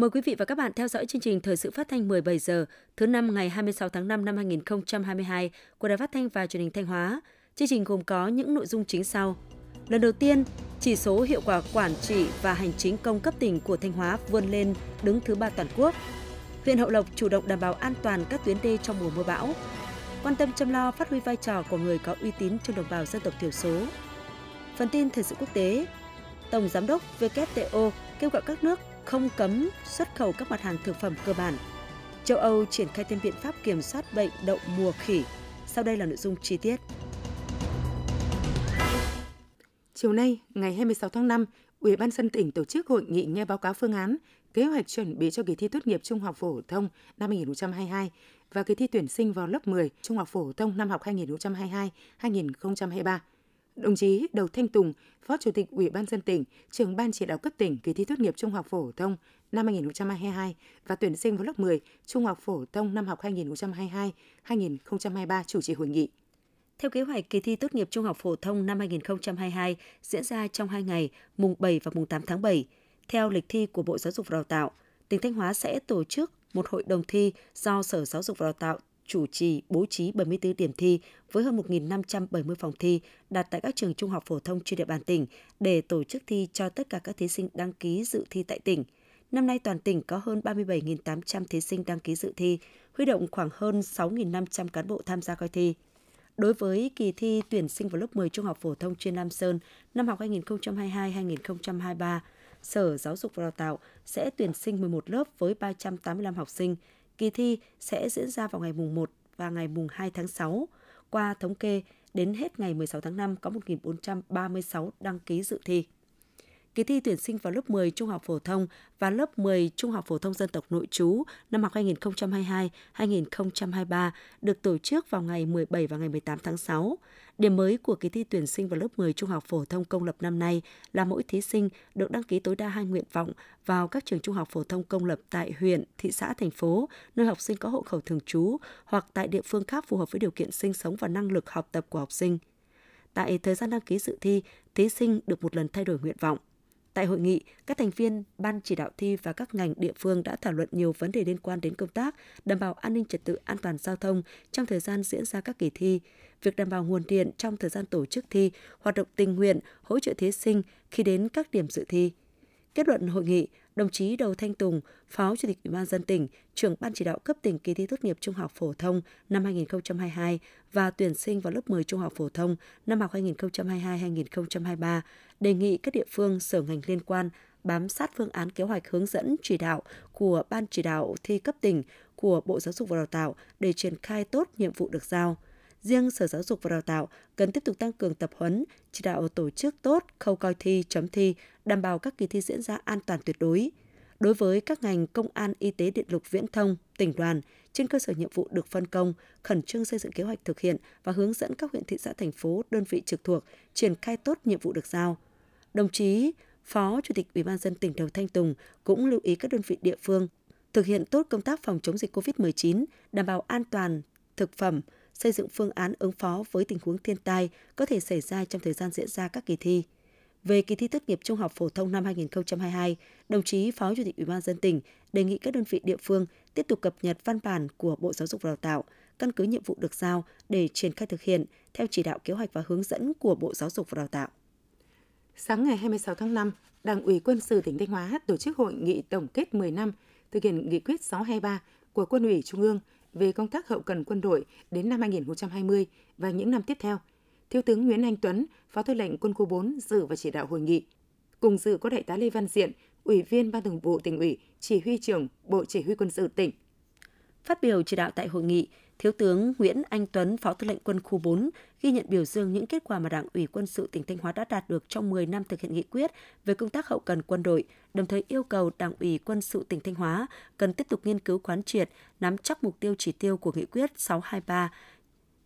Mời quý vị và các bạn theo dõi chương trình Thời sự phát thanh 17 giờ thứ năm ngày 26 tháng 5 năm 2022 của Đài Phát thanh và Truyền hình Thanh Hóa. Chương trình gồm có những nội dung chính sau. Lần đầu tiên, chỉ số hiệu quả quản trị và hành chính công cấp tỉnh của Thanh Hóa vươn lên đứng thứ 3 toàn quốc. Huyện Hậu Lộc chủ động đảm bảo an toàn các tuyến đê trong mùa mưa bão. Quan tâm chăm lo phát huy vai trò của người có uy tín trong đồng bào dân tộc thiểu số. Phần tin thời sự quốc tế, Tổng Giám đốc WTO kêu gọi các nước không cấm xuất khẩu các mặt hàng thực phẩm cơ bản. Châu Âu triển khai thêm biện pháp kiểm soát bệnh đậu mùa khỉ. Sau đây là nội dung chi tiết. Chiều nay, ngày 26 tháng 5, Ủy ban nhân dân tỉnh tổ chức hội nghị nghe báo cáo phương án, kế hoạch chuẩn bị cho kỳ thi tốt nghiệp trung học phổ thông năm 2022 và kỳ thi tuyển sinh vào lớp 10 trung học phổ thông năm học 2022-2023. Đồng chí Đậu Thanh Tùng, Phó Chủ tịch Ủy ban nhân dân tỉnh, Trưởng ban chỉ đạo cấp tỉnh kỳ thi tốt nghiệp trung học phổ thông năm 2022 và tuyển sinh vào lớp 10 trung học phổ thông năm học 2022-2023 chủ trì hội nghị. Theo kế hoạch, kỳ thi tốt nghiệp trung học phổ thông năm 2022 diễn ra trong 2 ngày, mùng 7 và mùng 8 tháng 7. Theo lịch thi của Bộ Giáo dục và Đào tạo, tỉnh Thanh Hóa sẽ tổ chức một hội đồng thi do Sở Giáo dục và Đào tạo chủ trì, bố trí 74 điểm thi với hơn 1.570 phòng thi đặt tại các trường trung học phổ thông trên địa bàn tỉnh để tổ chức thi cho tất cả các thí sinh đăng ký dự thi tại tỉnh. Năm nay, toàn tỉnh có hơn 37.800 thí sinh đăng ký dự thi, huy động khoảng hơn 6.500 cán bộ tham gia coi thi. Đối với kỳ thi tuyển sinh vào lớp 10 trung học phổ thông chuyên Lam Sơn năm học 2022-2023, Sở Giáo dục và Đào tạo sẽ tuyển sinh 11 lớp với 385 học sinh. Kỳ thi sẽ diễn ra vào ngày mùng 1 và ngày mùng 2 tháng 6. Qua thống kê, đến hết ngày 16 tháng 5 có 1.436 đăng ký dự thi. Kỳ thi tuyển sinh vào lớp 10 trung học phổ thông và lớp 10 trung học phổ thông dân tộc nội trú năm học 2022-2023 được tổ chức vào ngày 17 và ngày 18 tháng 6. Điểm mới của kỳ thi tuyển sinh vào lớp 10 trung học phổ thông công lập năm nay là mỗi thí sinh được đăng ký tối đa 2 nguyện vọng vào các trường trung học phổ thông công lập tại huyện, thị xã, thành phố, nơi học sinh có hộ khẩu thường trú hoặc tại địa phương khác phù hợp với điều kiện sinh sống và năng lực học tập của học sinh. Tại thời gian đăng ký dự thi, thí sinh được một lần thay đổi nguyện vọng. Tại hội nghị, các thành viên ban chỉ đạo thi và các ngành địa phương đã thảo luận nhiều vấn đề liên quan đến công tác đảm bảo an ninh trật tự, an toàn giao thông trong thời gian diễn ra các kỳ thi, việc đảm bảo nguồn điện trong thời gian tổ chức thi, hoạt động tình nguyện, hỗ trợ thí sinh khi đến các điểm dự thi. Kết luận hội nghị, đồng chí Đậu Thanh Tùng, Phó Chủ tịch Ủy ban nhân dân tỉnh, Trưởng ban chỉ đạo cấp tỉnh kỳ thi tốt nghiệp trung học phổ thông năm 2022 và tuyển sinh vào lớp 10 trung học phổ thông năm học 2022-2023 đề nghị các địa phương, sở ngành liên quan bám sát phương án, kế hoạch, hướng dẫn chỉ đạo của ban chỉ đạo thi cấp tỉnh, của Bộ Giáo dục và Đào tạo để triển khai tốt nhiệm vụ được giao. Riêng Sở Giáo dục và Đào tạo cần tiếp tục tăng cường tập huấn, chỉ đạo tổ chức tốt khâu coi thi, chấm thi, đảm bảo các kỳ thi diễn ra an toàn tuyệt đối. Đối với các ngành công an, y tế, điện lực, viễn thông, tỉnh đoàn, trên cơ sở nhiệm vụ được phân công, khẩn trương xây dựng kế hoạch thực hiện và hướng dẫn các huyện, thị xã, thành phố, đơn vị trực thuộc triển khai tốt nhiệm vụ được giao. Đồng chí Phó Chủ tịch Ủy ban nhân dân tỉnh Đậu Thanh Tùng cũng lưu ý các đơn vị địa phương thực hiện tốt công tác phòng chống dịch COVID-19, đảm bảo an toàn thực phẩm, xây dựng phương án ứng phó với tình huống thiên tai có thể xảy ra trong thời gian diễn ra các kỳ thi. Về kỳ thi tốt nghiệp trung học phổ thông năm 2022, đồng chí Phó Chủ tịch Ủy ban nhân dân tỉnh đề nghị các đơn vị địa phương tiếp tục cập nhật văn bản của Bộ Giáo dục và Đào tạo, căn cứ nhiệm vụ được giao để triển khai thực hiện theo chỉ đạo, kế hoạch và hướng dẫn của Bộ Giáo dục và Đào tạo. Sáng ngày 26 tháng 5, Đảng ủy Quân sự tỉnh Thanh Hóa tổ chức hội nghị tổng kết 10 năm thực hiện nghị quyết 623 của Quân ủy Trung ương về công tác hậu cần quân đội đến năm 2020 và những năm tiếp theo. Thiếu tướng Nguyễn Anh Tuấn, Phó Tư lệnh Quân khu 4 dự và chỉ đạo hội nghị. Cùng dự có Đại tá Lê Văn Diện, Ủy viên Ban Thường vụ Tỉnh ủy, Chỉ huy trưởng Bộ Chỉ huy Quân sự tỉnh. Phát biểu chỉ đạo tại hội nghị, Thiếu tướng Nguyễn Anh Tuấn, Phó Tư lệnh Quân khu 4 ghi nhận, biểu dương những kết quả mà Đảng ủy Quân sự tỉnh Thanh Hóa đã đạt được trong 10 năm thực hiện nghị quyết về công tác hậu cần quân đội, đồng thời yêu cầu Đảng ủy Quân sự tỉnh Thanh Hóa cần tiếp tục nghiên cứu, quán triệt, nắm chắc mục tiêu, chỉ tiêu của nghị quyết 623,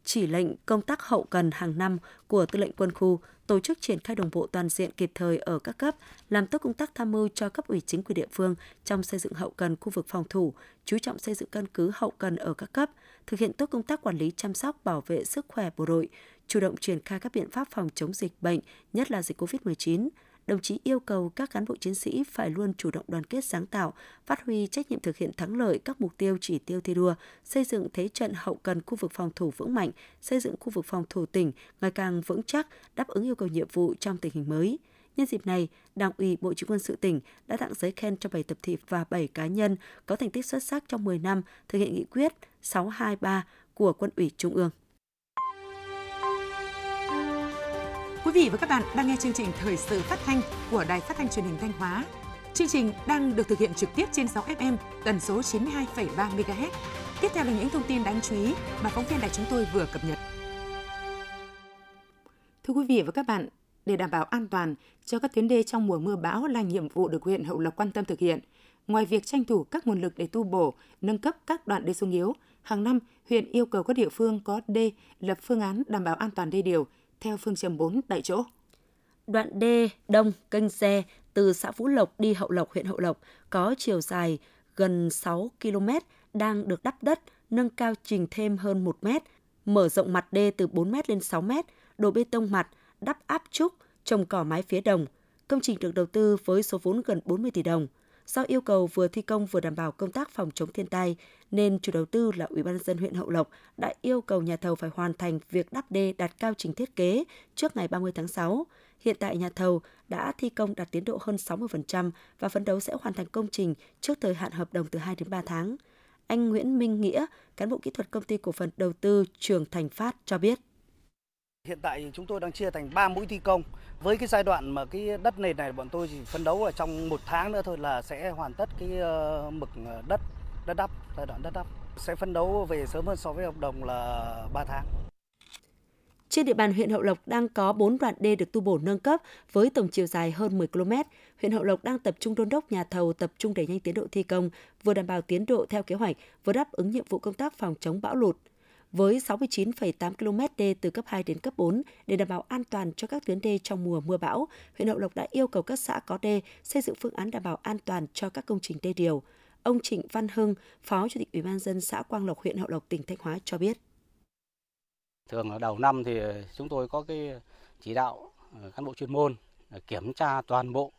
chỉ lệnh công tác hậu cần hàng năm của Tư lệnh Quân khu, tổ chức triển khai đồng bộ, toàn diện, kịp thời ở các cấp, làm tốt công tác tham mưu cho cấp ủy, chính quyền địa phương trong xây dựng hậu cần khu vực phòng thủ, chú trọng xây dựng căn cứ hậu cần ở các cấp, thực hiện tốt công tác quản lý, chăm sóc, bảo vệ sức khỏe bộ đội, chủ động triển khai các biện pháp phòng chống dịch bệnh, nhất là dịch COVID-19, đồng chí yêu cầu các cán bộ chiến sĩ phải luôn chủ động đoàn kết sáng tạo, phát huy trách nhiệm thực hiện thắng lợi các mục tiêu chỉ tiêu thi đua, xây dựng thế trận hậu cần khu vực phòng thủ vững mạnh, xây dựng khu vực phòng thủ tỉnh ngày càng vững chắc, đáp ứng yêu cầu nhiệm vụ trong tình hình mới. Nhân dịp này, Đảng ủy Bộ Chỉ huy quân sự tỉnh đã tặng giấy khen cho 7 tập thể và 7 cá nhân có thành tích xuất sắc trong 10 năm thực hiện nghị quyết 623 của Quân ủy Trung ương. Quý vị và các bạn đang nghe chương trình Thời sự phát thanh của Đài Phát thanh Truyền hình Thanh Hóa. Chương trình đang được thực hiện trực tiếp trên 6 FM, tần số 92,3 MHz. Tiếp theo là những thông tin đáng chú ý mà phóng viên đài chúng tôi vừa cập nhật. Thưa quý vị và các bạn, để đảm bảo an toàn cho các tuyến đê trong mùa mưa bão là nhiệm vụ được huyện Hậu Lộc quan tâm thực hiện. Ngoài việc tranh thủ các nguồn lực để tu bổ, nâng cấp các đoạn đê sung yếu, hàng năm huyện yêu cầu các địa phương có đê lập phương án đảm bảo an toàn đê điều theo phương châm 4 tại chỗ. Đoạn đê Đông Kênh Xe từ xã Phú Lộc đi Hậu Lộc, huyện Hậu Lộc có chiều dài gần 6 km đang được đắp đất, nâng cao trình thêm hơn 1 m, mở rộng mặt đê từ 4 m lên 6 m, đổ bê tông mặt, đắp áp trúc, trồng cỏ mái phía đồng. Công trình được đầu tư với số vốn gần 40 tỷ đồng. Do yêu cầu vừa thi công vừa đảm bảo công tác phòng chống thiên tai, nên chủ đầu tư là Ủy ban nhân dân huyện Hậu Lộc đã yêu cầu nhà thầu phải hoàn thành việc đắp đê đạt cao trình thiết kế trước ngày 30 tháng 6. Hiện tại nhà thầu đã thi công đạt tiến độ hơn 60% và phấn đấu sẽ hoàn thành công trình trước thời hạn hợp đồng từ 2 đến 3 tháng. Anh Nguyễn Minh Nghĩa, cán bộ kỹ thuật Công ty Cổ phần Đầu tư Trường Thành Phát cho biết. Hiện tại chúng tôi đang chia thành 3 mũi thi công. Với cái giai đoạn mà cái đất nền này bọn tôi chỉ phấn đấu là trong 1 tháng nữa thôi là sẽ hoàn tất cái mực đất đắp, giai đoạn đất đắp. Sẽ phấn đấu về sớm hơn so với hợp đồng là 3 tháng. Trên địa bàn huyện Hậu Lộc đang có 4 đoạn đê được tu bổ nâng cấp với tổng chiều dài hơn 10 km. Huyện Hậu Lộc đang tập trung đôn đốc nhà thầu tập trung đẩy nhanh tiến độ thi công, vừa đảm bảo tiến độ theo kế hoạch, vừa đáp ứng nhiệm vụ công tác phòng chống bão lụt. Với 69,8 km đê từ cấp 2 đến cấp 4 để đảm bảo an toàn cho các tuyến đê trong mùa mưa bão, huyện Hậu Lộc đã yêu cầu các xã có đê xây dựng phương án đảm bảo an toàn cho các công trình đê điều. Ông Trịnh Văn Hưng, Phó Chủ tịch Ủy ban nhân dân xã Quang Lộc, huyện Hậu Lộc, tỉnh Thanh Hóa cho biết. Thường ở đầu năm thì chúng tôi có cái chỉ đạo cán bộ chuyên môn kiểm tra toàn bộ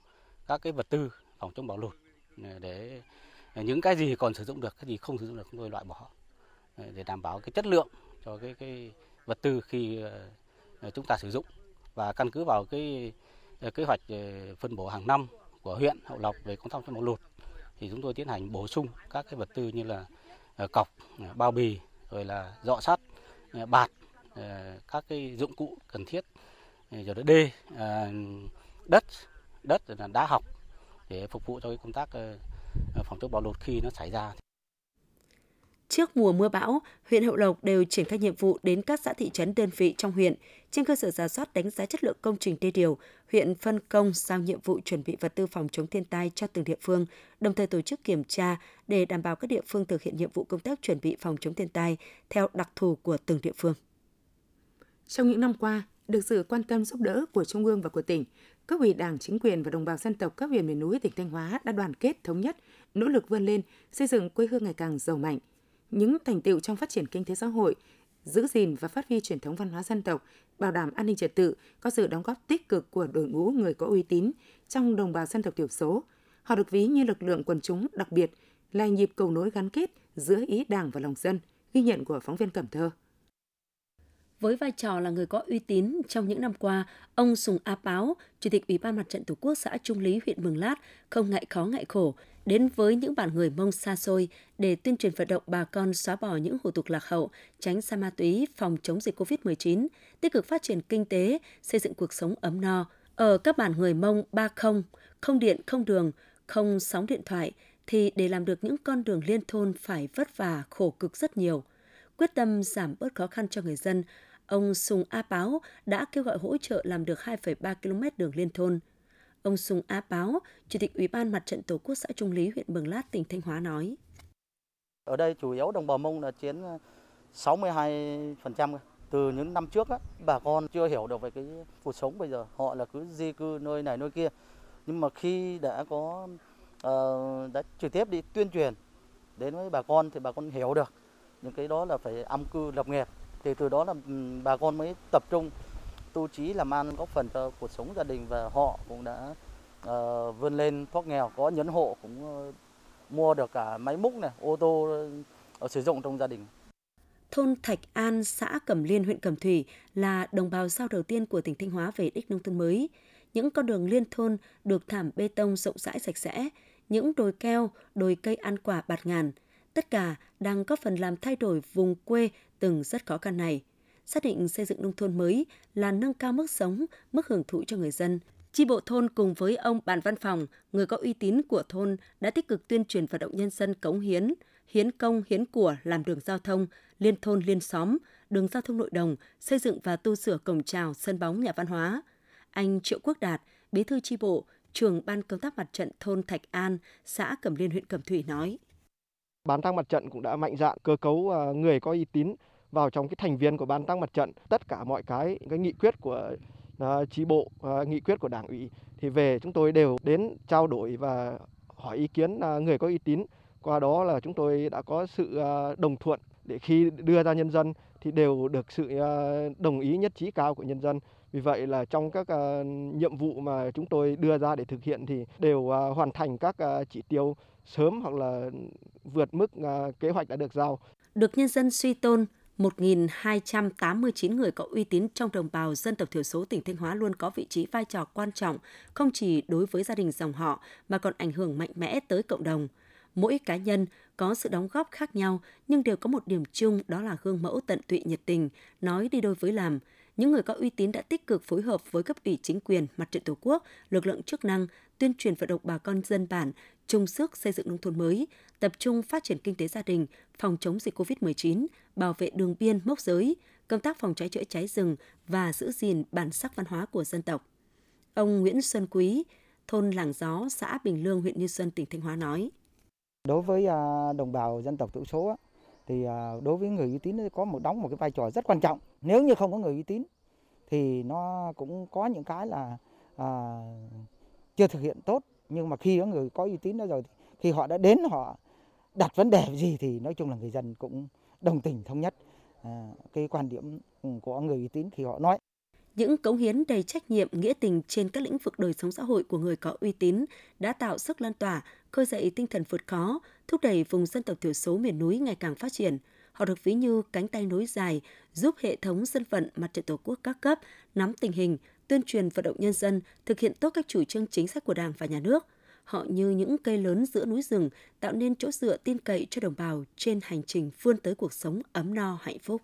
các cái vật tư phòng chống bão lụt để những cái gì còn sử dụng được, cái gì không sử dụng được chúng tôi loại bỏ, để đảm bảo cái chất lượng cho cái vật tư khi chúng ta sử dụng, và căn cứ vào cái kế hoạch phân bổ hàng năm của huyện Hậu Lộc về công tác chống bão lụt thì chúng tôi tiến hành bổ sung các cái vật tư như là cọc, bao bì, rồi là dọ sắt, bạt, các cái dụng cụ cần thiết, rồi đê, đất rồi là đá học để phục vụ cho cái công tác phòng chống bão lụt khi nó xảy ra. Trước mùa mưa bão, huyện Hậu Lộc đều triển khai nhiệm vụ đến các xã thị trấn đơn vị trong huyện. Trên cơ sở rà soát đánh giá chất lượng công trình đê điều, huyện phân công giao nhiệm vụ chuẩn bị vật tư phòng chống thiên tai cho từng địa phương, đồng thời tổ chức kiểm tra để đảm bảo các địa phương thực hiện nhiệm vụ công tác chuẩn bị phòng chống thiên tai theo đặc thù của từng địa phương. Trong những năm qua, được sự quan tâm giúp đỡ của Trung ương và của tỉnh, các ủy đảng, chính quyền và đồng bào dân tộc các huyện miền núi tỉnh Thanh Hóa đã đoàn kết thống nhất, nỗ lực vươn lên, xây dựng quê hương ngày càng giàu mạnh. Những thành tựu trong phát triển kinh tế xã hội, giữ gìn và phát huy truyền thống văn hóa dân tộc, bảo đảm an ninh trật tự có sự đóng góp tích cực của đội ngũ người có uy tín trong đồng bào dân tộc thiểu số. Họ được ví như lực lượng quần chúng đặc biệt, là nhịp cầu nối gắn kết giữa ý đảng và lòng dân, ghi nhận của phóng viên Cẩm Thơ. Với vai trò là người có uy tín, trong những năm qua, ông Sùng A Páo, Chủ tịch Ủy ban Mặt trận Tổ quốc xã Trung Lý, huyện Mường Lát, không ngại khó ngại khổ, đến với những bản người Mông xa xôi để tuyên truyền vận động bà con xóa bỏ những hủ tục lạc hậu, tránh xa ma túy, phòng chống dịch COVID-19, tích cực phát triển kinh tế, xây dựng cuộc sống ấm no. Ở các bản người Mông 30, không điện, không đường, không sóng điện thoại, thì để làm được những con đường liên thôn phải vất vả, khổ cực rất nhiều. Quyết tâm giảm bớt khó khăn cho người dân, ông Sùng A Páo đã kêu gọi hỗ trợ làm được 2,3 km đường liên thôn. Ông Sùng A Páo, Chủ tịch Ủy ban Mặt trận Tổ quốc xã Trung Lý, huyện Mường Lát, tỉnh Thanh Hóa nói. Ở đây chủ yếu đồng bào Mông là chiếm 62%. Từ những năm trước, bà con chưa hiểu được về cái cuộc sống bây giờ. Họ là cứ di cư nơi này nơi kia. Nhưng mà khi đã trực tiếp đi tuyên truyền đến với bà con thì bà con hiểu được. Những cái đó là phải an cư lập nghiệp, thì từ đó là bà con mới tập trung tu trí làm ăn góp phần cho cuộc sống gia đình, và họ cũng đã vươn lên thoát nghèo. Có những hộ cũng mua được cả máy múc này, ô tô sử dụng trong gia đình. Thôn Thạch An, xã Cẩm Liên, huyện Cẩm Thủy là đồng bào giao đầu tiên của tỉnh Thanh Hóa về đích nông thôn mới. Những con đường liên thôn được thảm bê tông rộng rãi sạch sẽ, những đồi keo, đồi cây ăn quả bạt ngàn, tất cả đang góp phần làm thay đổi vùng quê từng rất khó khăn này. Xác định xây dựng nông thôn mới là nâng cao mức sống, mức hưởng thụ cho người dân. Chi bộ thôn cùng với ông Bàn Văn Phòng, người có uy tín của thôn, đã tích cực tuyên truyền vận động nhân dân cống hiến công, hiến của làm đường giao thông, liên thôn liên xóm, đường giao thông nội đồng, xây dựng và tu sửa cổng chào, sân bóng, nhà văn hóa. Anh Triệu Quốc Đạt, bí thư chi bộ, trưởng ban công tác mặt trận thôn Thạch An, xã Cẩm Liên, huyện Cẩm Thủy nói. Ban tác mặt trận cũng đã mạnh dạn cơ cấu người có uy tín vào trong cái thành viên của ban tác mặt trận. Tất cả mọi cái nghị quyết của chi bộ, nghị quyết của đảng ủy thì về chúng tôi đều đến trao đổi và hỏi ý kiến người có uy tín. Qua đó là chúng tôi đã có sự đồng thuận để khi đưa ra nhân dân thì đều được sự đồng ý nhất trí cao của nhân dân. Vì vậy là trong các nhiệm vụ mà chúng tôi đưa ra để thực hiện thì đều hoàn thành các chỉ tiêu sớm hoặc là vượt mức kế hoạch đã được giao. Được nhân dân suy tôn, 1.289 người có uy tín trong đồng bào dân tộc thiểu số tỉnh Thanh Hóa luôn có vị trí vai trò quan trọng, không chỉ đối với gia đình dòng họ mà còn ảnh hưởng mạnh mẽ tới cộng đồng. Mỗi cá nhân có sự đóng góp khác nhau nhưng đều có một điểm chung, đó là gương mẫu tận tụy nhiệt tình, nói đi đôi với làm. Những người có uy tín đã tích cực phối hợp với cấp ủy chính quyền, mặt trận tổ quốc, lực lượng chức năng, tuyên truyền vận động bà con dân bản, chung sức xây dựng nông thôn mới, tập trung phát triển kinh tế gia đình, phòng chống dịch COVID-19, bảo vệ đường biên, mốc giới, công tác phòng cháy chữa cháy rừng và giữ gìn bản sắc văn hóa của dân tộc. Ông Nguyễn Xuân Quý, thôn Làng Gió, xã Bình Lương, huyện Như Xuân, tỉnh Thanh Hóa nói. Đối với đồng bào dân tộc thiểu số thì đối với người uy tín có đóng một cái vai trò rất quan trọng. Nếu như không có người uy tín thì nó cũng có những cái là chưa thực hiện tốt, nhưng mà khi có người có uy tín đó rồi, khi họ đã đến họ đặt vấn đề gì thì nói chung là người dân cũng đồng tình thống nhất cái quan điểm của người uy tín khi họ nói. Những cống hiến đầy trách nhiệm, nghĩa tình trên các lĩnh vực đời sống xã hội của người có uy tín đã tạo sức lan tỏa, khơi dậy tinh thần vượt khó, thúc đẩy vùng dân tộc thiểu số miền núi ngày càng phát triển. Họ được ví như cánh tay nối dài, giúp hệ thống dân vận, mặt trận tổ quốc các cấp nắm tình hình, tuyên truyền vận động nhân dân thực hiện tốt các chủ trương chính sách của Đảng và Nhà nước. Họ như những cây lớn giữa núi rừng, tạo nên chỗ dựa tin cậy cho đồng bào trên hành trình vươn tới cuộc sống ấm no hạnh phúc.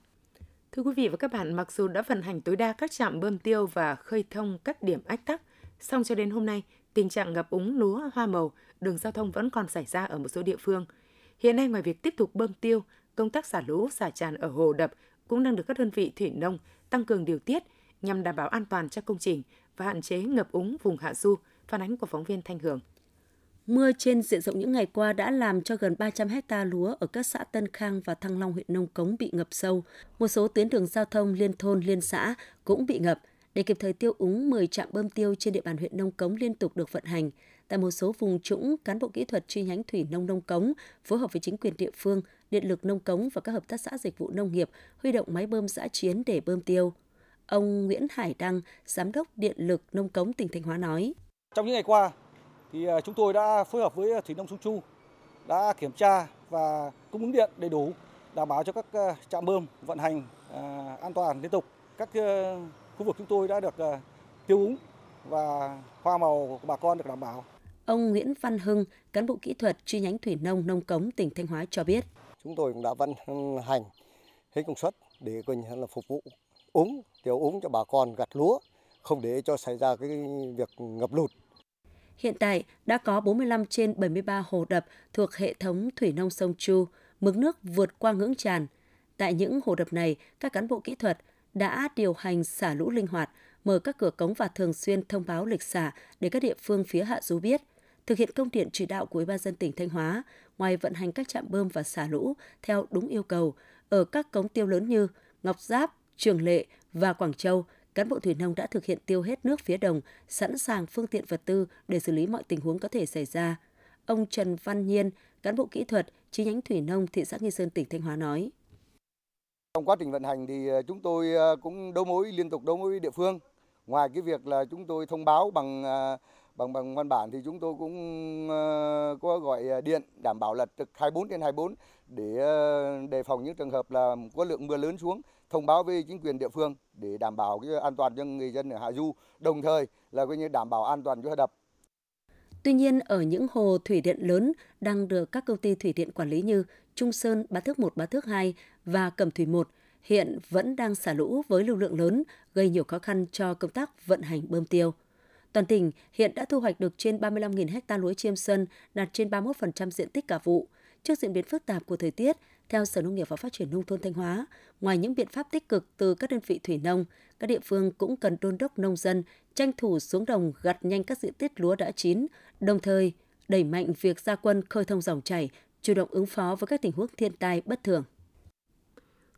Thưa quý vị và các bạn, mặc dù đã vận hành tối đa các trạm bơm tiêu và khơi thông các điểm ách tắc, song cho đến hôm nay, tình trạng ngập úng lúa, hoa màu, đường giao thông vẫn còn xảy ra ở một số địa phương. Hiện nay, ngoài việc tiếp tục bơm tiêu, công tác xả lũ, xả tràn ở hồ đập cũng đang được các đơn vị thủy nông tăng cường điều tiết nhằm đảm bảo an toàn cho công trình và hạn chế ngập úng vùng hạ du, phản ánh của phóng viên Thanh Hường. Mưa trên diện rộng những ngày qua đã làm cho gần 300 hectare lúa ở các xã Tân Khang và Thăng Long, huyện Nông Cống bị ngập sâu. Một số tuyến đường giao thông liên thôn, liên xã cũng bị ngập. Để kịp thời tiêu úng, 10 trạm bơm tiêu trên địa bàn huyện Nông Cống liên tục được vận hành. Tại một số vùng trũng, cán bộ kỹ thuật chi nhánh thủy nông Nông Cống phối hợp với chính quyền địa phương, điện lực Nông Cống và các hợp tác xã dịch vụ nông nghiệp huy động máy bơm giã chiến để bơm tiêu. Ông Nguyễn Hải Đăng, giám đốc điện lực Nông Cống tỉnh Thanh Hóa nói: Trong những ngày qua thì chúng tôi đã phối hợp với thủy nông Sông Chu đã kiểm tra và cung ứng điện đầy đủ, đảm bảo cho các trạm bơm vận hành an toàn liên tục. Các khu vực chúng tôi đã được tiêu úng và hoa màu của bà con được đảm bảo. Ông Nguyễn Văn Hưng, cán bộ kỹ thuật chi nhánh thủy nông Nông Cống tỉnh Thanh Hóa cho biết: Chúng tôi cũng đã vận hành hết công suất để coi như là phục vụ tiêu úng cho bà con gặt lúa, không để cho xảy ra cái việc ngập lụt. Hiện tại đã có 45 trên 73 hồ đập thuộc hệ thống thủy nông Sông Chu, mực nước vượt qua ngưỡng tràn. Tại những hồ đập này, các cán bộ kỹ thuật đã điều hành xả lũ linh hoạt, mở các cửa cống và thường xuyên thông báo lịch xả để các địa phương phía hạ du biết. Thực hiện công điện chỉ đạo của Ủy ban nhân dân tỉnh Thanh Hóa, ngoài vận hành các trạm bơm và xả lũ theo đúng yêu cầu, ở các cống tiêu lớn như Ngọc Giáp, Trường Lệ và Quảng Châu, cán bộ thủy nông đã thực hiện tiêu hết nước phía đồng, sẵn sàng phương tiện vật tư để xử lý mọi tình huống có thể xảy ra. Ông Trần Văn Nhiên, cán bộ kỹ thuật chi nhánh thủy nông thị xã Nghi Sơn, tỉnh Thanh Hóa nói: Trong quá trình vận hành thì chúng tôi cũng liên tục đấu mối với địa phương. Ngoài cái việc là chúng tôi thông báo bằng văn bản thì chúng tôi cũng có gọi điện đảm bảo là trực 24/24 để đề phòng những trường hợp là có lượng mưa lớn xuống, thông báo với chính quyền địa phương để đảm bảo cái an toàn cho người dân ở hạ du, đồng thời là coi như đảm bảo an toàn cho đập. Tuy nhiên, ở những hồ thủy điện lớn đang được các công ty thủy điện quản lý như Trung Sơn, Bá Thước 1, Bá Thước 2 và Cẩm Thủy 1 hiện vẫn đang xả lũ với lưu lượng lớn, gây nhiều khó khăn cho công tác vận hành bơm tiêu. Toàn tỉnh hiện đã thu hoạch được trên 35.000 ha lúa chiêm xuân, đạt trên 31% diện tích cả vụ. Trước diễn biến phức tạp của thời tiết, theo Sở Nông nghiệp và Phát triển Nông thôn Thanh Hóa, ngoài những biện pháp tích cực từ các đơn vị thủy nông, các địa phương cũng cần đôn đốc nông dân tranh thủ xuống đồng gặt nhanh các diện tích lúa đã chín, đồng thời đẩy mạnh việc ra quân khơi thông dòng chảy, chủ động ứng phó với các tình huống thiên tai bất thường.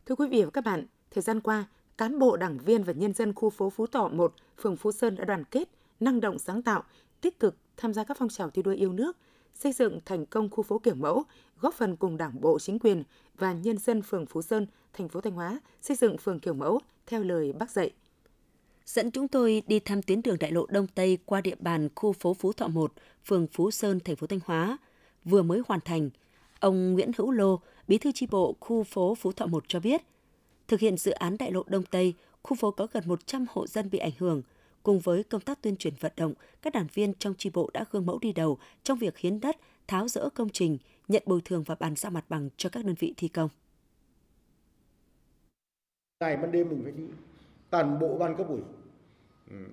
Thưa quý vị và các bạn, thời gian qua, cán bộ, đảng viên và nhân dân khu phố Phú Thọ 1, phường Phú Sơn đã đoàn kết, năng động sáng tạo, tích cực tham gia các phong trào thi đua yêu nước, xây dựng thành công khu phố kiểu mẫu, góp phần cùng Đảng bộ, chính quyền và nhân dân phường Phú Sơn, thành phố Thanh Hóa xây dựng phường kiểu mẫu theo lời Bác dạy. Dẫn chúng tôi đi thăm tuyến đường đại lộ Đông Tây qua địa bàn khu phố Phú Thọ 1, phường Phú Sơn, thành phố Thanh Hóa vừa mới hoàn thành. Ông Nguyễn Hữu Lô, bí thư chi bộ khu phố Phú Thọ 1 cho biết, thực hiện dự án đại lộ Đông Tây, khu phố có gần 100 hộ dân bị ảnh hưởng. Cùng với công tác tuyên truyền vận động, các đảng viên trong chi bộ đã gương mẫu đi đầu trong việc hiến đất, tháo dỡ công trình, nhận bồi thường và bàn giao mặt bằng cho các đơn vị thi công. Ngày ban đêm mình phải đi, toàn bộ ban cấp ủy,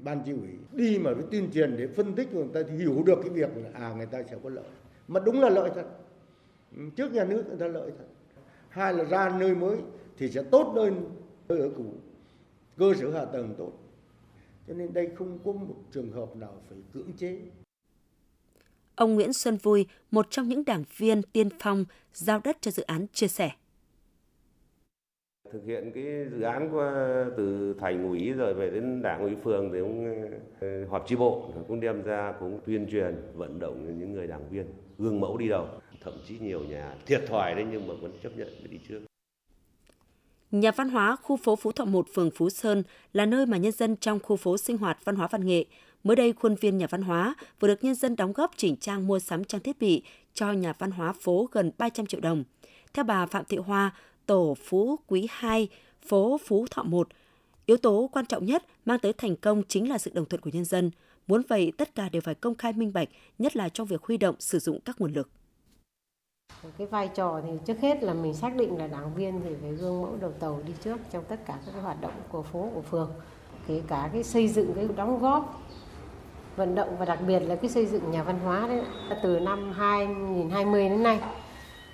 ban chi ủy đi mà với tuyên truyền để phân tích người ta hiểu được cái việc người ta sẽ có lợi, mà đúng là lợi thật. Trước nhà nước người ta lợi thật. Hai là ra nơi mới thì sẽ tốt hơn nơi ở cũ, cơ sở hạ tầng tốt. Cho nên đây không có một trường hợp nào phải cưỡng chế. Ông Nguyễn Xuân Vui, một trong những đảng viên tiên phong giao đất cho dự án, chia sẻ. Thực hiện cái dự án qua từ thành ủy rồi về đến đảng ủy phường thì cũng họp chi bộ, cũng đem ra cũng tuyên truyền, vận động những người đảng viên, gương mẫu đi đầu. Thậm chí nhiều nhà thiệt thòi đấy nhưng mà vẫn chấp nhận để đi trước. Nhà văn hóa khu phố Phú Thọ 1, phường Phú Sơn là nơi mà nhân dân trong khu phố sinh hoạt văn hóa văn nghệ. Mới đây, khuôn viên nhà văn hóa vừa được nhân dân đóng góp chỉnh trang mua sắm trang thiết bị cho nhà văn hóa phố gần 300 triệu đồng. Theo bà Phạm Thị Hoa, tổ Phú Quý 2, phố Phú Thọ 1, yếu tố quan trọng nhất mang tới thành công chính là sự đồng thuận của nhân dân. Muốn vậy, tất cả đều phải công khai minh bạch, nhất là trong việc huy động sử dụng các nguồn lực. Cái vai trò thì trước hết là mình xác định là đảng viên thì phải gương mẫu đầu tàu đi trước trong tất cả các cái hoạt động của phố, của phường, kể cả cái xây dựng, cái đóng góp vận động và đặc biệt là cái xây dựng nhà văn hóa đấy. Từ năm 2020 đến nay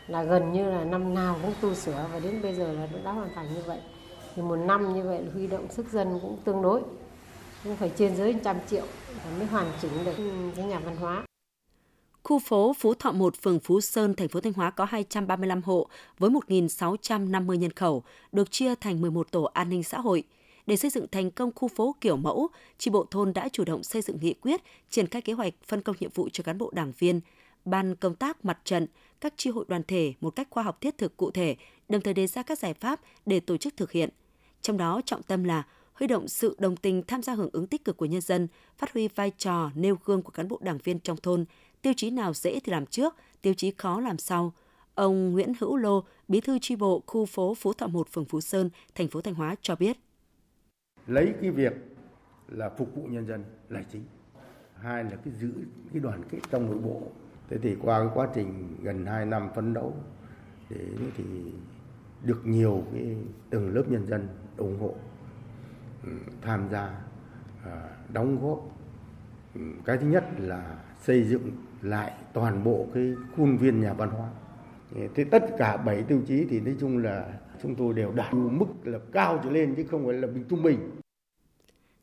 là gần như là năm nào cũng tu sửa và đến bây giờ là đã hoàn thành như vậy. Thì một năm như vậy là huy động sức dân cũng tương đối, cũng phải trên dưới 100 triệu mới hoàn chỉnh được cái nhà văn hóa. Khu phố Phú Thọ 1, phường Phú Sơn, thành phố Thanh Hóa có 235 hộ với 1.650 nhân khẩu, được chia thành 11 tổ an ninh xã hội. Để xây dựng thành công khu phố kiểu mẫu, chi bộ thôn đã chủ động xây dựng nghị quyết, triển khai kế hoạch phân công nhiệm vụ cho cán bộ đảng viên, ban công tác mặt trận, các chi hội đoàn thể một cách khoa học thiết thực cụ thể, đồng thời đề ra các giải pháp để tổ chức thực hiện. Trong đó trọng tâm là huy động sự đồng tình tham gia hưởng ứng tích cực của nhân dân, phát huy vai trò nêu gương của cán bộ đảng viên trong thôn. Tiêu chí nào dễ thì làm trước, tiêu chí khó làm sau. Ông Nguyễn Hữu Lô, bí thư chi bộ khu phố Phú Thọ 1, phường Phú Sơn, thành phố Thanh Hóa cho biết. Lấy cái việc là phục vụ nhân dân là chính. Hai là cái giữ cái đoàn kết trong nội bộ. Thế thì qua cái quá trình gần 2 năm phấn đấu để thì được nhiều cái tầng lớp nhân dân ủng hộ, tham gia, đóng góp. Cái thứ nhất là xây dựng lại toàn bộ cái khuôn viên nhà văn hóa. Thế tất cả 7 tiêu chí thì nói chung là chúng tôi đều đạt mức là cao trở lên chứ không phải là trung bình.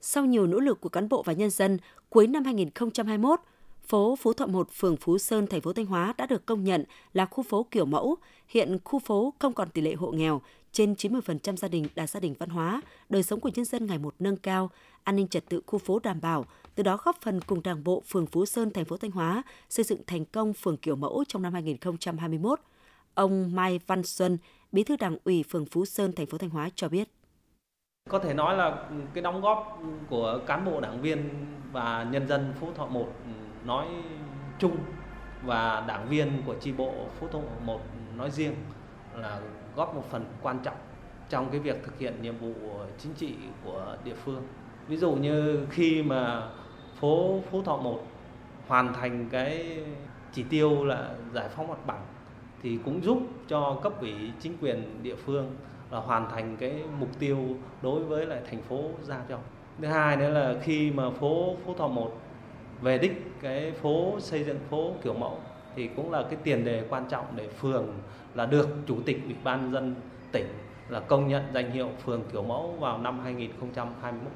Sau nhiều nỗ lực của cán bộ và nhân dân, cuối năm 2021, phố Phú Thọ 1, phường Phú Sơn, thành phố Thanh Hóa đã được công nhận là khu phố kiểu mẫu. Hiện khu phố không còn tỷ lệ hộ nghèo, trên 90% gia đình là gia đình văn hóa, đời sống của nhân dân ngày một nâng cao, an ninh trật tự khu phố đảm bảo, từ đó góp phần cùng Đảng bộ phường Phú Sơn, thành phố Thanh Hóa xây dựng thành công phường kiểu mẫu trong năm 2021. Ông Mai Văn Xuân, Bí thư Đảng ủy phường Phú Sơn, thành phố Thanh Hóa cho biết. Có thể nói là cái đóng góp của cán bộ đảng viên và nhân dân Phú Thọ 1 nói chung và đảng viên của chi bộ Phú Thọ 1 nói riêng là góp một phần quan trọng trong cái việc thực hiện nhiệm vụ chính trị của địa phương. Ví dụ như khi mà phố Phú Thọ 1 hoàn thành cái chỉ tiêu là giải phóng mặt bằng thì cũng giúp cho cấp ủy chính quyền địa phương là hoàn thành cái mục tiêu đối với lại thành phố giao cho. Thứ hai nữa là khi mà phố Phú Thọ 1 về đích cái phố xây dựng phố kiểu mẫu thì cũng là cái tiền đề quan trọng để phường là được Chủ tịch Ủy ban nhân dân tỉnh là công nhận danh hiệu phường kiểu mẫu vào năm 2021.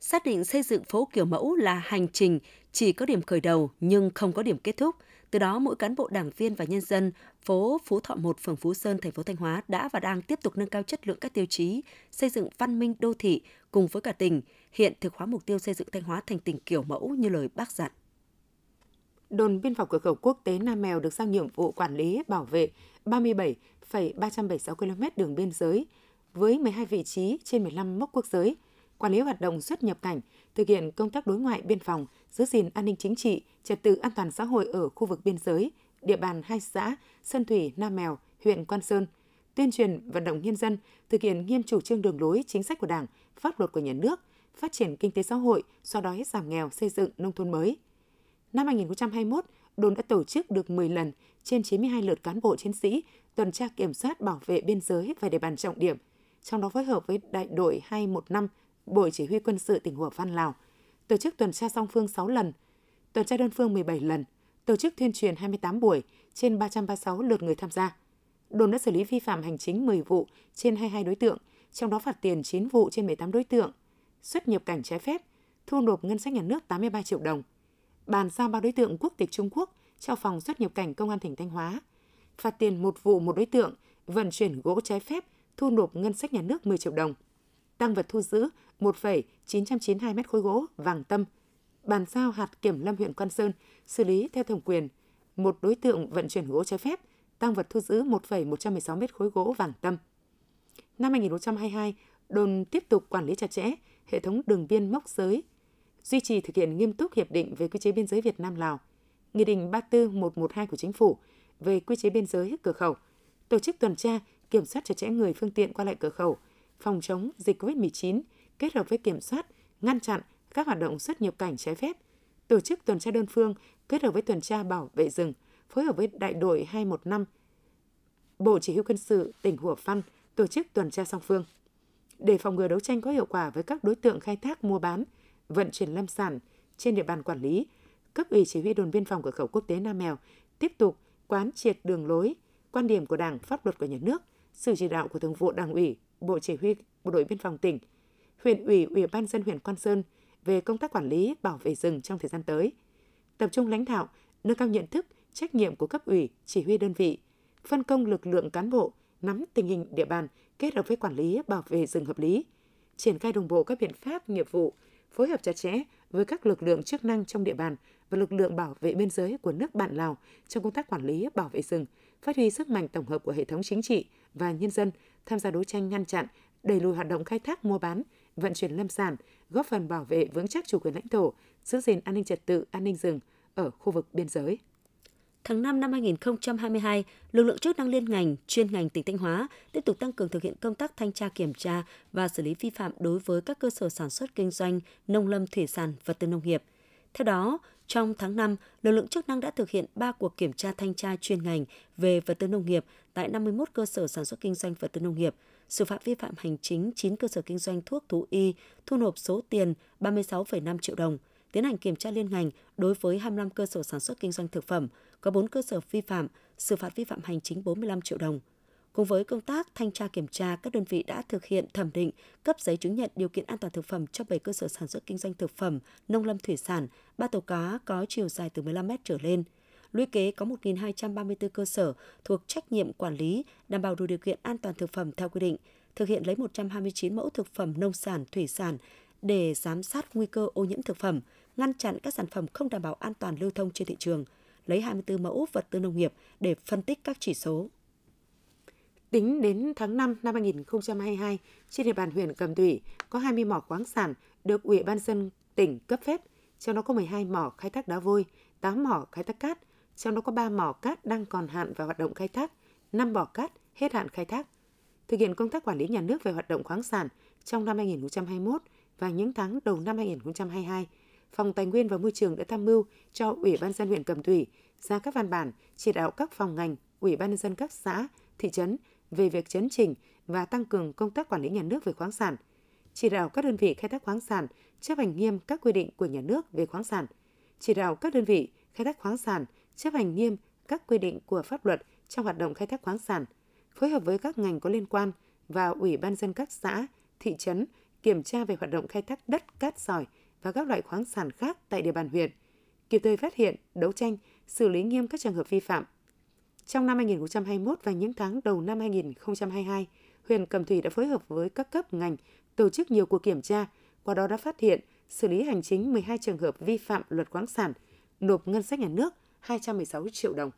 Xác định xây dựng phố kiểu mẫu là hành trình chỉ có điểm khởi đầu nhưng không có điểm kết thúc. Từ đó, mỗi cán bộ đảng viên và nhân dân phố Phú Thọ 1, phường Phú Sơn, thành phố Thanh Hóa đã và đang tiếp tục nâng cao chất lượng các tiêu chí xây dựng văn minh đô thị cùng với cả tỉnh, hiện thực hóa mục tiêu xây dựng Thanh Hóa thành tỉnh kiểu mẫu như lời Bác dặn. Đồn biên phòng cửa khẩu quốc tế Nam Mèo được giao nhiệm vụ quản lý, bảo vệ 37,376 km đường biên giới với 12 vị trí trên 15 mốc quốc giới, quản lý hoạt động xuất nhập cảnh, thực hiện công tác đối ngoại biên phòng, giữ gìn an ninh chính trị, trật tự an toàn xã hội ở khu vực biên giới, địa bàn hai xã Sơn Thủy, Nam Mèo, huyện Quan Sơn, tuyên truyền vận động nhân dân thực hiện nghiêm chủ trương đường lối chính sách của Đảng, pháp luật của nhà nước, phát triển kinh tế xã hội, xóa đói giảm nghèo, xây dựng nông thôn mới. Năm 2021, đồn đã tổ chức được 10 lần trên 92 lượt cán bộ chiến sĩ tuần tra kiểm soát bảo vệ biên giới và địa bàn trọng điểm, trong đó phối hợp với đại đội 215 Bộ Chỉ huy Quân sự tỉnh Hủa Phan, Lào, tổ chức tuần tra song phương 6 lần, tuần tra đơn phương 17 lần, tổ chức tuyên truyền 28 buổi trên 336 lượt người tham gia. Đồn đã xử lý vi phạm hành chính 10 vụ trên 22 đối tượng, trong đó phạt tiền 9 vụ trên 18 đối tượng, xuất nhập cảnh trái phép, thu nộp ngân sách nhà nước 83 triệu đồng. Bàn giao 3 đối tượng quốc tịch Trung Quốc cho phòng xuất nhập cảnh Công an tỉnh Thanh Hóa. Phạt tiền 1 vụ 1 đối tượng vận chuyển gỗ trái phép, thu nộp ngân sách nhà nước 10 triệu đồng. Tang vật thu giữ 1,992 mét khối gỗ vàng tâm, bàn giao hạt kiểm lâm huyện Quan Sơn xử lý theo thẩm quyền. 1 đối tượng vận chuyển gỗ trái phép, tang vật thu giữ 1,116 mét khối gỗ vàng tâm. Năm 2022, đồn tiếp tục quản lý chặt chẽ hệ thống đường biên mốc giới, duy trì thực hiện nghiêm túc hiệp định về quy chế biên giới Việt Nam Lào, nghị định 34112 của Chính phủ về quy chế biên giới cửa khẩu, tổ chức tuần tra kiểm soát chặt chẽ người phương tiện qua lại cửa khẩu, phòng chống dịch COVID-19 kết hợp với kiểm soát, ngăn chặn các hoạt động xuất nhập cảnh trái phép, tổ chức tuần tra đơn phương kết hợp với tuần tra bảo vệ rừng, phối hợp với đại đội 215 Bộ Chỉ huy Quân sự tỉnh Hủa Phan tổ chức tuần tra song phương. Để phòng ngừa đấu tranh có hiệu quả với các đối tượng khai thác mua bán, vận chuyển lâm sản trên địa bàn quản lý, cấp ủy chỉ huy đồn biên phòng cửa khẩu quốc tế Nam Mèo tiếp tục quán triệt đường lối, quan điểm của Đảng, pháp luật của nhà nước, sự chỉ đạo của Thường vụ Đảng ủy, Bộ Chỉ huy Bộ đội Biên phòng tỉnh, huyện ủy, Ủy ban nhân dân huyện Quan Sơn về công tác quản lý bảo vệ rừng trong thời gian tới, tập trung lãnh đạo nâng cao nhận thức, trách nhiệm của cấp ủy, chỉ huy đơn vị, phân công lực lượng cán bộ nắm tình hình địa bàn kết hợp với quản lý bảo vệ rừng hợp lý, triển khai đồng bộ các biện pháp nghiệp vụ, phối hợp chặt chẽ với các lực lượng chức năng trong địa bàn và lực lượng bảo vệ biên giới của nước bạn Lào trong công tác quản lý bảo vệ rừng, phát huy sức mạnh tổng hợp của hệ thống chính trị và nhân dân tham gia đấu tranh ngăn chặn, đẩy lùi hoạt động khai thác mua bán, vận chuyển lâm sản, góp phần bảo vệ vững chắc chủ quyền lãnh thổ, giữ gìn an ninh trật tự, an ninh rừng ở khu vực biên giới. Tháng 5 năm 2022, lực lượng chức năng liên ngành, chuyên ngành tỉnh Thanh Hóa tiếp tục tăng cường thực hiện công tác thanh tra kiểm tra và xử lý vi phạm đối với các cơ sở sản xuất kinh doanh nông lâm thủy sản, vật tư nông nghiệp. Theo đó, trong tháng 5, lực lượng chức năng đã thực hiện 3 cuộc kiểm tra thanh tra chuyên ngành về vật tư nông nghiệp tại 51 cơ sở sản xuất kinh doanh vật tư nông nghiệp, xử phạt vi phạm hành chính 9 cơ sở kinh doanh thuốc thú y, thu nộp số tiền 36,5 triệu đồng, tiến hành kiểm tra liên ngành đối với 25 cơ sở sản xuất kinh doanh thực phẩm, có 4 cơ sở vi phạm, xử phạt vi phạm hành chính 45 triệu đồng. Cùng với công tác thanh tra kiểm tra, các đơn vị đã thực hiện thẩm định, cấp giấy chứng nhận điều kiện an toàn thực phẩm cho 7 cơ sở sản xuất kinh doanh thực phẩm, nông lâm thủy sản, 3 tàu cá có chiều dài từ 15 mét trở lên. Lũy kế có 1.234 cơ sở thuộc trách nhiệm quản lý, đảm bảo đủ điều kiện an toàn thực phẩm theo quy định, thực hiện lấy 129 mẫu thực phẩm nông sản, thủy sản để giám sát nguy cơ ô nhiễm thực phẩm, ngăn chặn các sản phẩm không đảm bảo an toàn lưu thông trên thị trường, lấy 24 mẫu vật tư nông nghiệp để phân tích các chỉ số. Tính đến tháng 5 năm 2022, trên địa bàn huyện Cẩm Thủy có 20 mỏ khoáng sản được Ủy ban nhân dân tỉnh cấp phép, trong đó có 12 mỏ khai thác đá vôi, 8 mỏ khai thác cát, trong đó có 3 mỏ cát đang còn hạn và hoạt động khai thác, 5 mỏ cát hết hạn khai thác. Thực hiện công tác quản lý nhà nước về hoạt động khoáng sản trong năm 2021 và những tháng đầu năm 2022, Phòng Tài nguyên và Môi trường đã tham mưu cho Ủy ban nhân dân huyện Cẩm Thủy ra các văn bản chỉ đạo các phòng ngành, Ủy ban nhân dân các xã, thị trấn về việc chấn chỉnh và tăng cường công tác quản lý nhà nước về khoáng sản, chỉ đạo các đơn vị khai thác khoáng sản chấp hành nghiêm các quy định của nhà nước về khoáng sản, chỉ đạo các đơn vị khai thác khoáng sản chấp hành nghiêm các quy định của pháp luật trong hoạt động khai thác khoáng sản, phối hợp với các ngành có liên quan và Ủy ban nhân dân các xã, thị trấn kiểm tra về hoạt động khai thác đất, cát sỏi và các loại khoáng sản khác tại địa bàn huyện, kịp thời phát hiện, đấu tranh, xử lý nghiêm các trường hợp vi phạm. Trong năm 2021 và những tháng đầu năm 2022, huyện Cẩm Thủy đã phối hợp với các cấp ngành tổ chức nhiều cuộc kiểm tra, qua đó đã phát hiện, xử lý hành chính 12 trường hợp vi phạm luật khoáng sản, nộp ngân sách nhà nước 216 triệu đồng.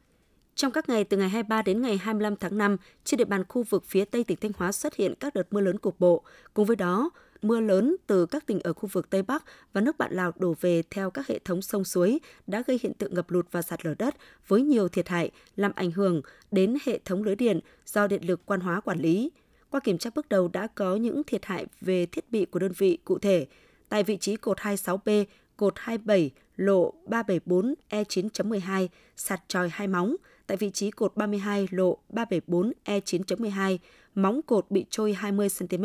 Trong các ngày từ ngày 23 đến ngày 25 tháng 5, trên địa bàn khu vực phía Tây tỉnh Thanh Hóa xuất hiện các đợt mưa lớn cục bộ. Cùng với đó, mưa lớn từ các tỉnh ở khu vực Tây Bắc và nước bạn Lào đổ về theo các hệ thống sông suối đã gây hiện tượng ngập lụt và sạt lở đất với nhiều thiệt hại, làm ảnh hưởng đến hệ thống lưới điện do Điện lực Quan Hóa quản lý. Qua kiểm tra bước đầu đã có những thiệt hại về thiết bị của đơn vị cụ thể. Tại vị trí cột 26B, cột 27, lộ 374 E9.12, sạt chòi 2 móng. Tại vị trí cột 32, lộ 374 E9.12, móng cột bị trôi 20 cm.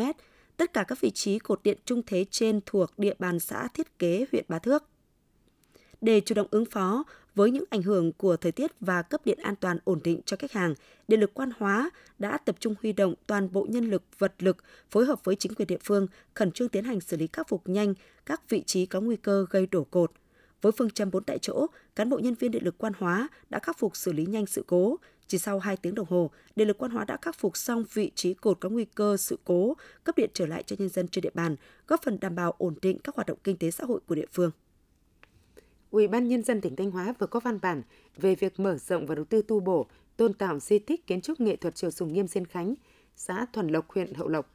Tất cả các vị trí cột điện trung thế trên thuộc địa bàn xã Thiết Kế, huyện Bá Thước. Để chủ động ứng phó với những ảnh hưởng của thời tiết và cấp điện an toàn ổn định cho khách hàng, Điện lực Quan Hóa đã tập trung huy động toàn bộ nhân lực, vật lực, phối hợp với chính quyền địa phương, khẩn trương tiến hành xử lý khắc phục nhanh các vị trí có nguy cơ gây đổ cột. Với phương châm 4 tại chỗ, cán bộ nhân viên Điện lực Quan Hóa đã khắc phục xử lý nhanh sự cố. Chỉ sau 2 tiếng đồng hồ, Điện lực Quan Hóa đã khắc phục xong vị trí cột có nguy cơ sự cố, cấp điện trở lại cho nhân dân trên địa bàn, góp phần đảm bảo ổn định các hoạt động kinh tế xã hội của địa phương. Ủy ban nhân dân tỉnh Thanh Hóa vừa có văn bản về việc mở rộng và đầu tư tu bổ, tôn tạo di tích kiến trúc nghệ thuật Chùa Sùng Nghiêm Diên Khánh, xã Thuần Lộc, huyện Hậu Lộc.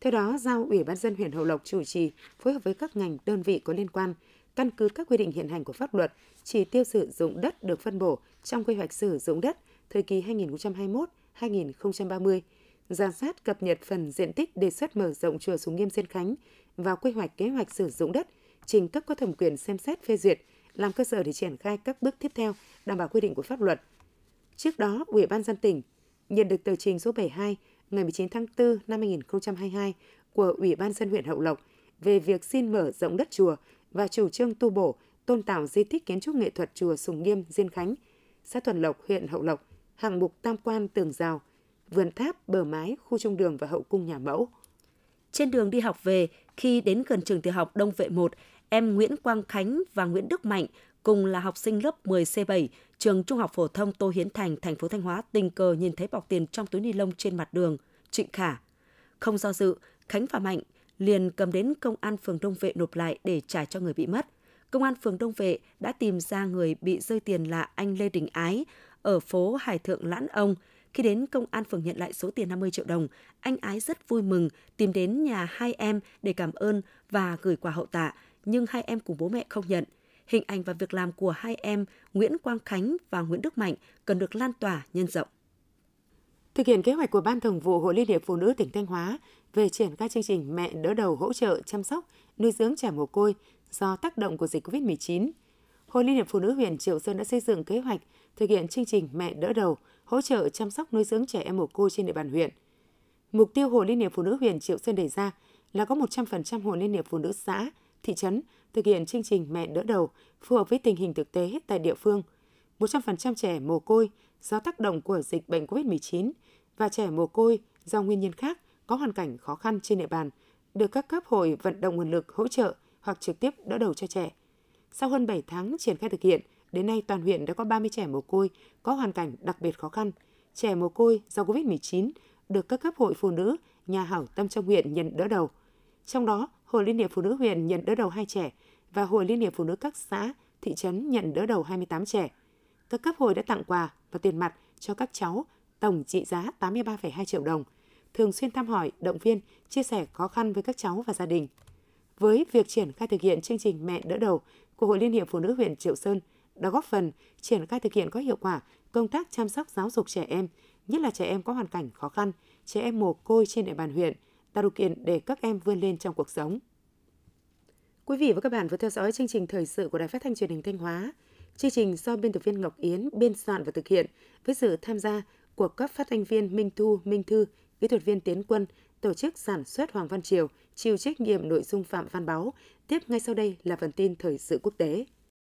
Theo đó, giao Ủy ban nhân dân huyện Hậu Lộc chủ trì phối hợp với các ngành, đơn vị có liên quan, căn cứ các quy định hiện hành của pháp luật, chỉ tiêu sử dụng đất được phân bổ trong quy hoạch sử dụng đất thời kỳ 2021-2030, rà soát cập nhật phần diện tích đề xuất mở rộng Chùa Sùng Nghiêm Diên Khánh vào quy hoạch kế hoạch sử dụng đất, trình cấp có thẩm quyền xem xét phê duyệt, làm cơ sở để triển khai các bước tiếp theo đảm bảo quy định của pháp luật. Trước đó, Ủy ban nhân dân tỉnh nhận được tờ trình số 72 ngày 19 tháng 4 năm 2022 của Ủy ban nhân dân huyện Hậu Lộc về việc xin mở rộng đất chùa và chủ trương tu bổ, tôn tạo di tích kiến trúc nghệ thuật Chùa Sùng Nghiêm Diên Khánh, xã Thuần Lộc, huyện Hậu Lộc, hạng mục tam quan tường rào, vườn tháp, bờ mái, khu trung đường và hậu cung nhà mẫu. Trên đường đi học về, khi đến gần trường tiểu học Đông Vệ 1, em Nguyễn Quang Khánh và Nguyễn Đức Mạnh cùng là học sinh lớp 10C7, trường Trung học phổ thông Tô Hiến Thành, thành phố Thanh Hóa tình cờ nhìn thấy bọc tiền trong túi ni lông trên mặt đường Trịnh Khả. Không do dự, Khánh và Mạnh liền cầm đến công an phường Đông Vệ nộp lại để trả cho người bị mất. Công an phường Đông Vệ đã tìm ra người bị rơi tiền là anh Lê Đình Ái ở phố Hải Thượng Lãn Ông. Khi đến công an phường nhận lại số tiền 50 triệu đồng, anh Ái rất vui mừng tìm đến nhà hai em để cảm ơn và gửi quà hậu tạ, nhưng hai em cùng bố mẹ không nhận. Hình ảnh và việc làm của hai em Nguyễn Quang Khánh và Nguyễn Đức Mạnh cần được lan tỏa, nhân rộng. Thực hiện kế hoạch của Ban Thường vụ Hội Liên hiệp Phụ nữ tỉnh Thanh Hóa về triển khai chương trình Mẹ đỡ đầu hỗ trợ chăm sóc, nuôi dưỡng trẻ mồ côi do tác động của dịch Covid-19, Hội Liên hiệp Phụ nữ huyện Triệu Sơn đã xây dựng kế hoạch thực hiện chương trình Mẹ đỡ đầu hỗ trợ chăm sóc nuôi dưỡng trẻ em mồ côi trên địa bàn huyện. Mục tiêu Hội Liên hiệp Phụ nữ huyện Triệu Sơn đề ra là có 100% Hội Liên hiệp Phụ nữ xã, thị trấn thực hiện chương trình Mẹ đỡ đầu phù hợp với tình hình thực tế tại địa phương. 100% trẻ mồ côi do tác động của dịch bệnh Covid-19 và trẻ mồ côi do nguyên nhân khác có hoàn cảnh khó khăn trên địa bàn được các cấp hội vận động nguồn lực hỗ trợ hoặc trực tiếp đỡ đầu cho trẻ. Sau hơn 7 tháng triển khai thực hiện, đến nay toàn huyện đã có 30 trẻ mồ côi có hoàn cảnh đặc biệt khó khăn, trẻ mồ côi do Covid-19 được các cấp hội phụ nữ, nhà hảo tâm trong huyện nhận đỡ đầu. Trong đó, Hội Liên hiệp Phụ nữ huyện nhận đỡ đầu 2 trẻ và Hội Liên hiệp Phụ nữ các xã, thị trấn nhận đỡ đầu 28 trẻ. Các cấp hội đã tặng quà và tiền mặt cho các cháu tổng trị giá 83,2 triệu đồng, thường xuyên thăm hỏi, động viên, chia sẻ khó khăn với các cháu và gia đình. Với việc triển khai thực hiện chương trình Mẹ Đỡ Đầu của Hội Liên hiệp Phụ nữ huyện Triệu Sơn đã góp phần triển khai thực hiện có hiệu quả công tác chăm sóc giáo dục trẻ em, nhất là trẻ em có hoàn cảnh khó khăn, trẻ em mồ côi trên địa bàn huyện, tạo điều kiện để các em vươn lên trong cuộc sống. Quý vị và các bạn vừa theo dõi chương trình thời sự của Đài Phát thanh Truyền hình Thanh Hóa. Chương trình do biên tập viên Ngọc Yến biên soạn và thực hiện với sự tham gia của các phát thanh viên Minh Thu, Minh Thư, kỹ thuật viên Tiến Quân, tổ chức sản xuất Hoàng Văn Triều, chịu trách nhiệm nội dung Phạm Văn Báu. Tiếp ngay sau đây là phần tin thời sự quốc tế.